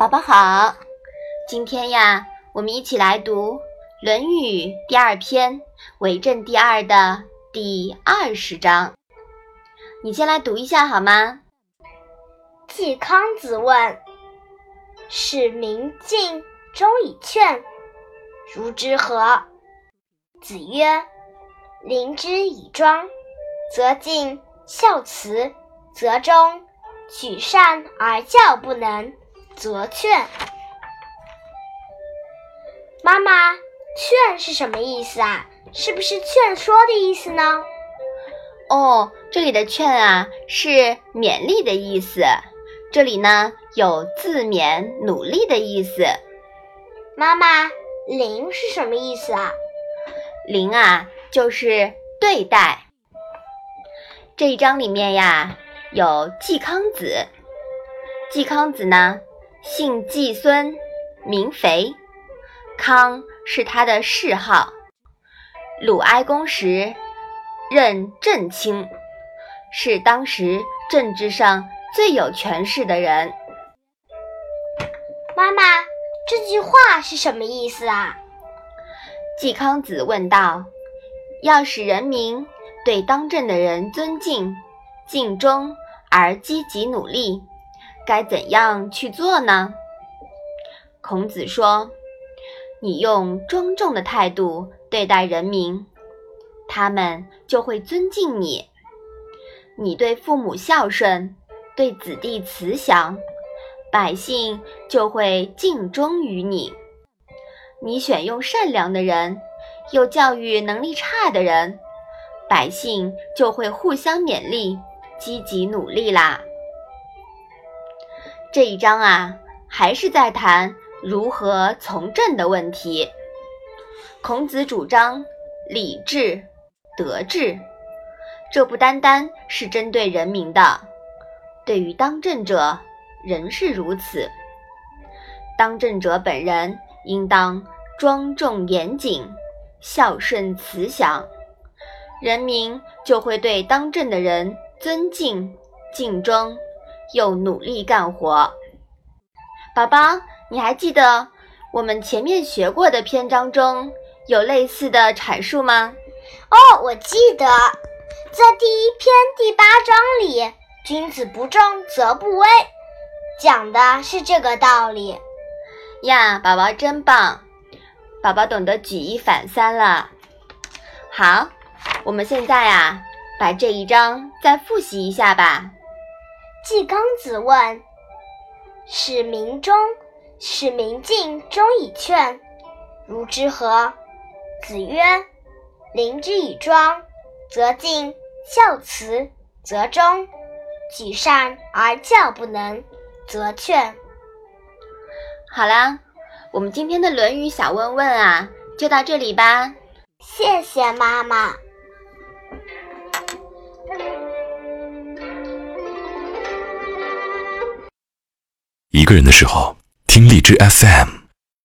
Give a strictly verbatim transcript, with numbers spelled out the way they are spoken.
宝宝好，今天呀，我们一起来读《论语》第二篇为政第二的第二十章。你先来读一下好吗？季康子问：使民敬，周以劝，如之何？子曰：临之以庄，则敬；孝慈，则忠；举善而教不能，则劝。妈妈，劝是什么意思啊？是不是劝说的意思呢？哦，这里的劝啊，是勉励的意思。这里呢，有自勉努力的意思。妈妈，临是什么意思啊？临啊，就是对待。这一章里面呀，有季康子。季康子呢，姓季孙，名肥，康是他的谥号。鲁哀公时任正卿，是当时政治上最有权势的人。妈妈，这句话是什么意思啊？季康子问道：要使人民对当政的人尊敬、尽忠而积极努力，该怎样去做呢？孔子说：你用庄重的态度对待人民，他们就会尊敬你。你对父母孝顺，对子弟慈祥，百姓就会尽忠于你。你选用善良的人，又教育能力差的人，百姓就会互相勉励，积极努力啦。这一章啊，还是在谈如何从政的问题。孔子主张礼治、德治，这不单单是针对人民的，对于当政者仍是如此。当政者本人应当庄重严谨，孝顺慈祥，人民就会对当政的人尊敬、尽忠，又努力干活。宝宝，你还记得我们前面学过的篇章中有类似的阐述吗？哦，我记得，在第一篇第八章里，君子不重则不威，讲的是这个道理呀。宝宝真棒，宝宝懂得举一反三了。好，我们现在啊，把这一章再复习一下吧。季康子问：使民忠，使民敬，忠以劝，如之何？子曰：临之以庄，则敬；孝慈，则忠；举善而教不能，则劝。好啦，我们今天的《论语》小问问啊，就到这里吧。谢谢妈妈。一个人的时候，听荔枝 F M。